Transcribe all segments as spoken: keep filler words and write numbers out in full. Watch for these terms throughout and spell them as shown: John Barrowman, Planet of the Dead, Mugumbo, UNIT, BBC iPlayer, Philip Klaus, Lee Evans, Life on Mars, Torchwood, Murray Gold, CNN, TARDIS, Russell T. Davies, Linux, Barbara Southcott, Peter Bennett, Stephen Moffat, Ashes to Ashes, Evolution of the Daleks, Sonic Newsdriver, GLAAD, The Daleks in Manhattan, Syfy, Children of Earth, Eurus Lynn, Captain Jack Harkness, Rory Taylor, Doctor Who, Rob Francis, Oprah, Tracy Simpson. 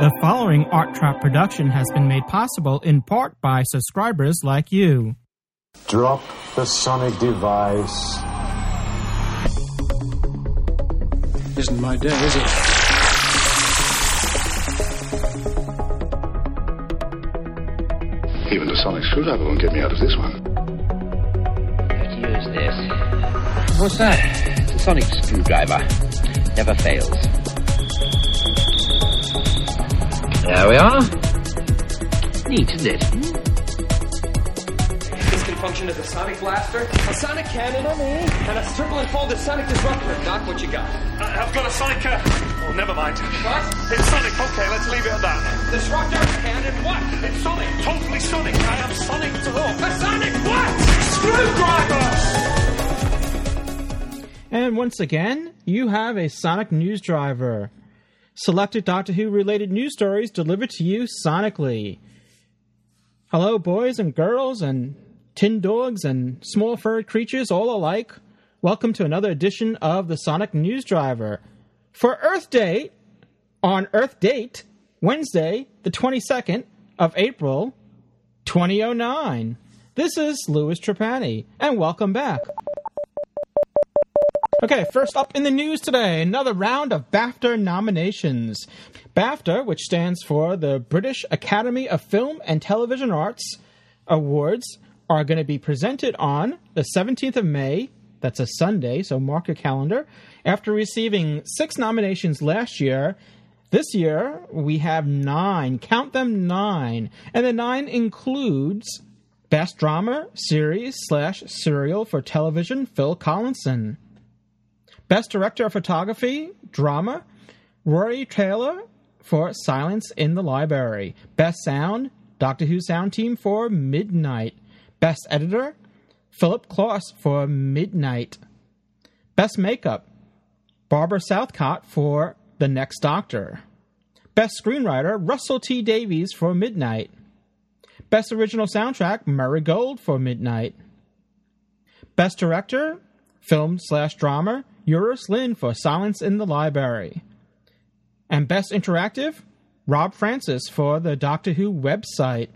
The following Art Trap production has been made possible in part by subscribers like you. Drop the sonic device. Isn't my day, is it? Even the sonic screwdriver won't get me out of this one. I have to use this. What's that? The sonic screwdriver. Never fails. There we are. Neat, isn't it? This can function as a sonic blaster, a sonic cannon, and a triple-enfolded sonic disruptor. Doc, what you got? Uh, I've got a sonic... Uh... Oh, never mind. What? It's Sonic. Okay, let's leave it at that. Disruptor, cannon, what? It's Sonic. Totally Sonic. I am Sonic to all. A Sonic what? Screwdriver! And once again, you have a Sonic Newsdriver. Selected Doctor Who-related news stories delivered to you sonically. Hello, boys and girls and tin dogs and small furred creatures all alike. Welcome to another edition of the Sonic Newsdriver. For Earth Day, on Earth Date, Wednesday, the twenty-second of April, twenty oh nine. This is Louis Trapani, and welcome back. Okay, first up in the news today, another round of BAFTA nominations. BAFTA, which stands for the British Academy of Film and Television Arts Awards, are going to be presented on the seventeenth of May. That's a Sunday, so mark your calendar. After receiving six nominations last year, this year we have nine. Count them, nine. And the nine includes Best Drama, Series, slash Serial for Television, Phil Collinson. Best Director of Photography, Drama, Rory Taylor for Silence in the Library. Best Sound, Doctor Who Sound Team for Midnight. Best Editor, Philip Klaus for Midnight. Best Makeup, Barbara Southcott for The Next Doctor. Best Screenwriter, Russell T. Davies for Midnight. Best Original Soundtrack, Murray Gold for Midnight. Best Director, Film slash Drama, Eurus Lynn for Silence in the Library. And Best Interactive, Rob Francis for the Doctor Who website.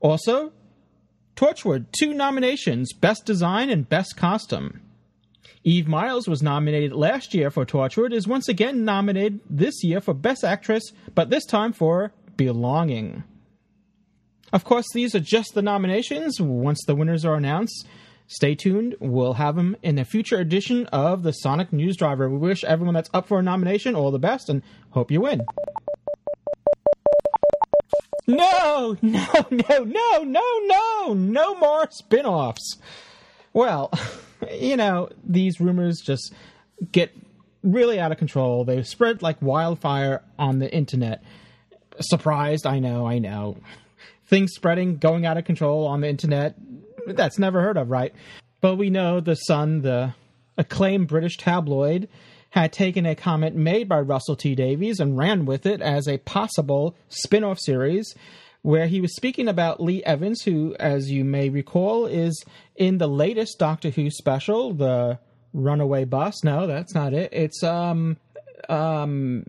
Also, Torchwood, two nominations, Best Design and Best Costume. Eve Myles was nominated last year for Torchwood, is once again nominated this year for Best Actress, but this time for Belonging. Of course, these are just the nominations. Once the winners are announced, stay tuned. We'll have them in a future edition of the Sonic Newsdriver. We wish everyone that's up for a nomination all the best and hope you win. No, no, no, no, no, no, no more spin-offs. Well, you know, these rumors just get really out of control. They spread like wildfire on the internet. Surprised, I know, I know. Things spreading, going out of control on the internet, that's never heard of, right? But we know the Sun, the acclaimed British tabloid, had taken a comment made by Russell T. Davies and ran with it as a possible spin-off series where he was speaking about Lee Evans, who, as you may recall, is in the latest Doctor Who special, The Runaway Bus. No, that's not it. It's um, um,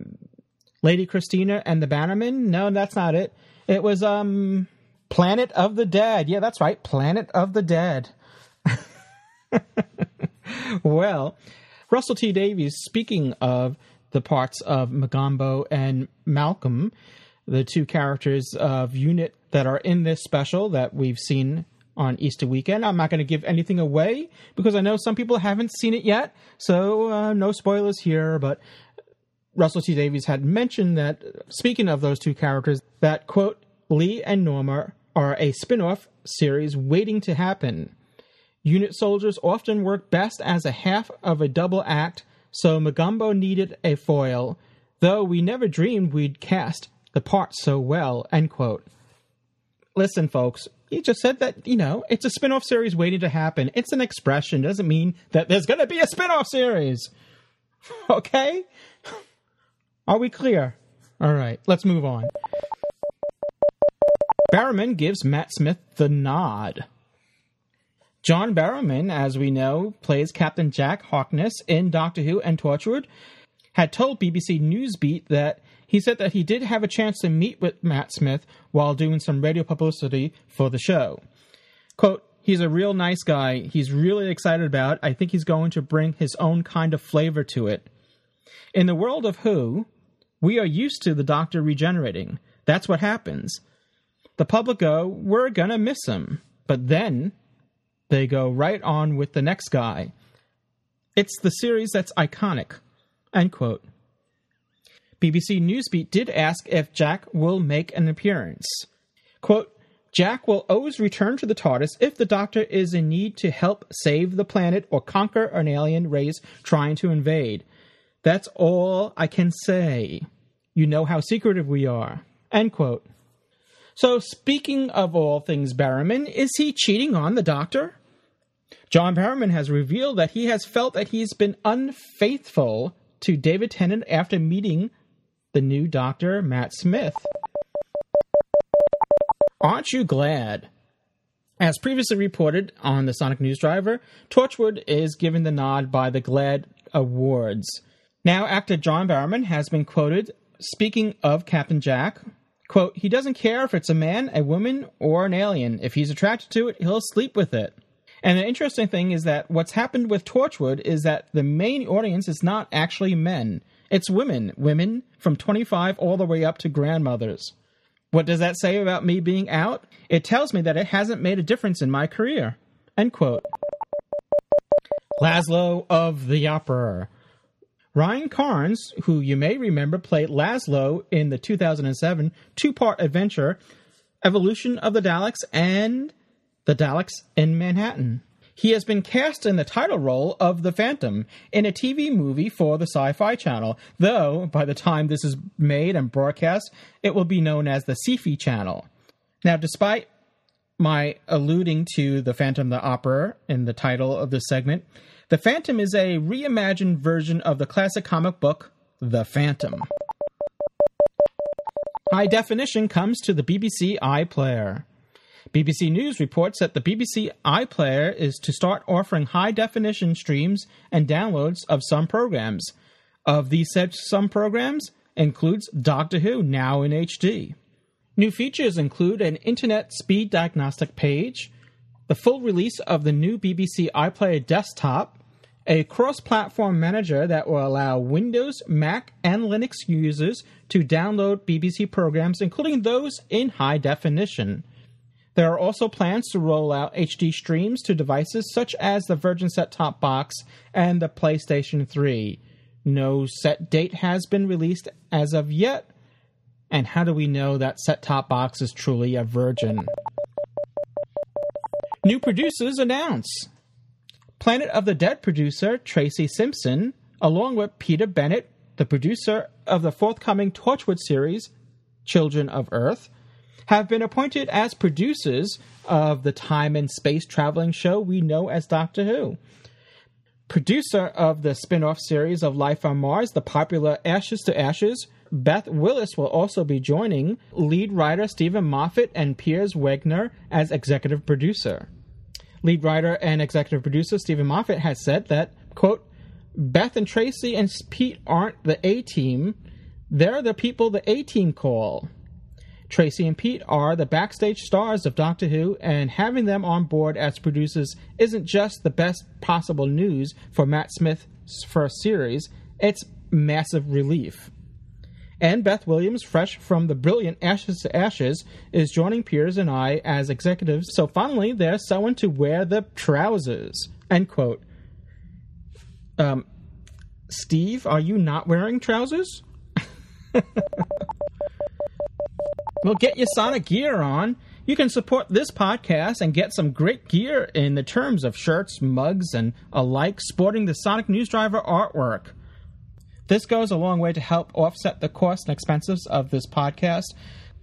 Lady Christina and the Bannerman. No, that's not it. It was um, Planet of the Dead. Yeah, that's right. Planet of the Dead. Well, Russell T. Davies, speaking of the parts of Mugumbo and Malcolm, the two characters of UNIT that are in this special that we've seen on Easter weekend. I'm not going to give anything away because I know some people haven't seen it yet, so uh, no spoilers here, but Russell T. Davies had mentioned that, speaking of those two characters, that, quote, Lee and Norma are a spin-off series waiting to happen. UNIT soldiers often work best as a half of a double act, so Mugumbo needed a foil, though we never dreamed we'd cast the part so well, end quote. Listen, folks, he just said that, you know, it's a spin-off series waiting to happen. It's an expression. It doesn't mean that there's going to be a spin-off series. Okay? Are we clear? All right, let's move on. Barrowman gives Matt Smith the nod. John Barrowman, as we know, plays Captain Jack Harkness in Doctor Who and Torchwood, had told B B C Newsbeat that he said that he did have a chance to meet with Matt Smith while doing some radio publicity for the show. Quote, "He's a real nice guy. He's really excited about it. I think he's going to bring his own kind of flavor to it. In the world of Who, we are used to the Doctor regenerating. That's what happens. The public go, we're going to miss him. But then they go right on with the next guy. It's the series that's iconic." End quote. B B C Newsbeat did ask if Jack will make an appearance. Quote, "Jack will always return to the TARDIS if the Doctor is in need to help save the planet or conquer an alien race trying to invade. That's all I can say. You know how secretive we are." End quote. So speaking of all things Barrowman, is he cheating on the Doctor? John Barrowman has revealed that he has felt that he's been unfaithful to David Tennant after meeting the new Doctor, Matt Smith. Aren't you glad? As previously reported on the Sonic Newsdriver, Torchwood is given the nod by the GLAAD Awards. Now, actor John Barrowman has been quoted, speaking of Captain Jack, quote, "He doesn't care if it's a man, a woman, or an alien. If he's attracted to it, he'll sleep with it." And the interesting thing is that what's happened with Torchwood is that the main audience is not actually men. It's women. Women from twenty-five all the way up to grandmothers. What does that say about me being out? It tells me that it hasn't made a difference in my career. End quote. Laszlo of the Opera. Ryan Carnes, who you may remember played Laszlo in the two thousand seven two-part adventure, Evolution of the Daleks and The Daleks in Manhattan. He has been cast in the title role of The Phantom in a T V movie for the Sci-Fi Channel, though by the time this is made and broadcast, it will be known as the Syfy Channel. Now, despite my alluding to The Phantom the Opera in the title of this segment, The Phantom is a reimagined version of the classic comic book, The Phantom. High definition comes to the B B C iPlayer. B B C News reports that the B B C iPlayer is to start offering high-definition streams and downloads of some programs. Of these such some programs includes Doctor Who, now in H D. New features include an internet speed diagnostic page, the full release of the new B B C iPlayer desktop, a cross-platform manager that will allow Windows, Mac, and Linux users to download B B C programs, including those in high definition. There are also plans to roll out H D streams to devices such as the Virgin set-top box and the PlayStation three. No set date has been released as of yet. And how do we know that set-top box is truly a Virgin? New producers announce. Planet of the Dead producer Tracy Simpson, along with Peter Bennett, the producer of the forthcoming Torchwood series, Children of Earth, have been appointed as producers of the time and space traveling show we know as Doctor Who. Producer of the spin-off series of Life on Mars, the popular Ashes to Ashes, Beth Willis will also be joining lead writer Stephen Moffat and Piers Wagner as executive producer. Lead writer and executive producer Stephen Moffat has said that, quote, "Beth and Tracy and Pete aren't the A-team. They're the people the A-team call. Tracy and Pete are the backstage stars of Doctor Who, and having them on board as producers isn't just the best possible news for Matt Smith's first series, it's massive relief." And Beth Williams, fresh from the brilliant Ashes to Ashes, is joining Piers and I as executives, so finally there's someone to wear the trousers. End quote. Um, Steve, are you not wearing trousers? Well, get your Sonic gear on. You can support this podcast and get some great gear in the terms of shirts, mugs, and alike sporting the Sonic Newsdriver artwork. This goes a long way to help offset the costs and expenses of this podcast.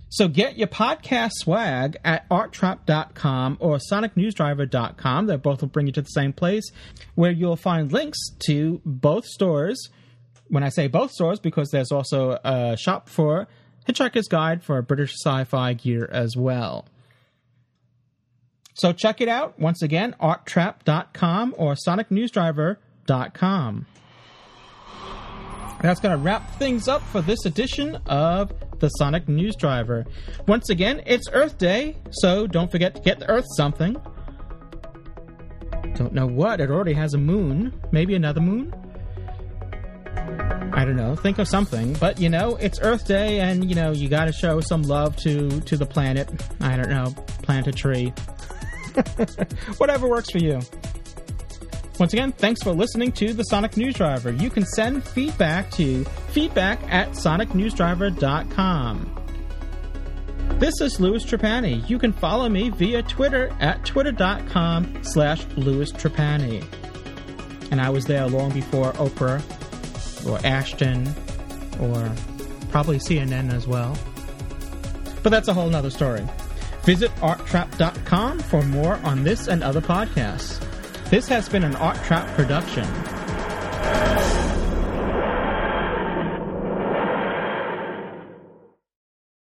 So get your podcast swag at art trap dot com or sonic newsdriver dot com. They both will bring you to the same place where you'll find links to both stores. When I say both stores, because there's also a shop for Hitchhiker's Guide for British sci-fi gear as well. So check it out. Once again, art trap dot com or sonic newsdriver dot com. That's going to wrap things up for this edition of the Sonic Newsdriver. Once again, it's Earth Day, so don't forget to get the Earth something. Don't know what. It already has a moon. Maybe another moon? I don't know. Think of something. But, you know, it's Earth Day, and, you know, you got to show some love to, to the planet. I don't know. Plant a tree. Whatever works for you. Once again, thanks for listening to the Sonic Newsdriver. You can send feedback to feedback at sonic newsdriver dot com. This is Louis Trapani. You can follow me via Twitter at twitter.com slash Louis Trapani. And I was there long before Oprah or Ashton or probably C N N as well. But that's a whole nother story. Visit art trap dot com for more on this and other podcasts. This has been an Art Trap production.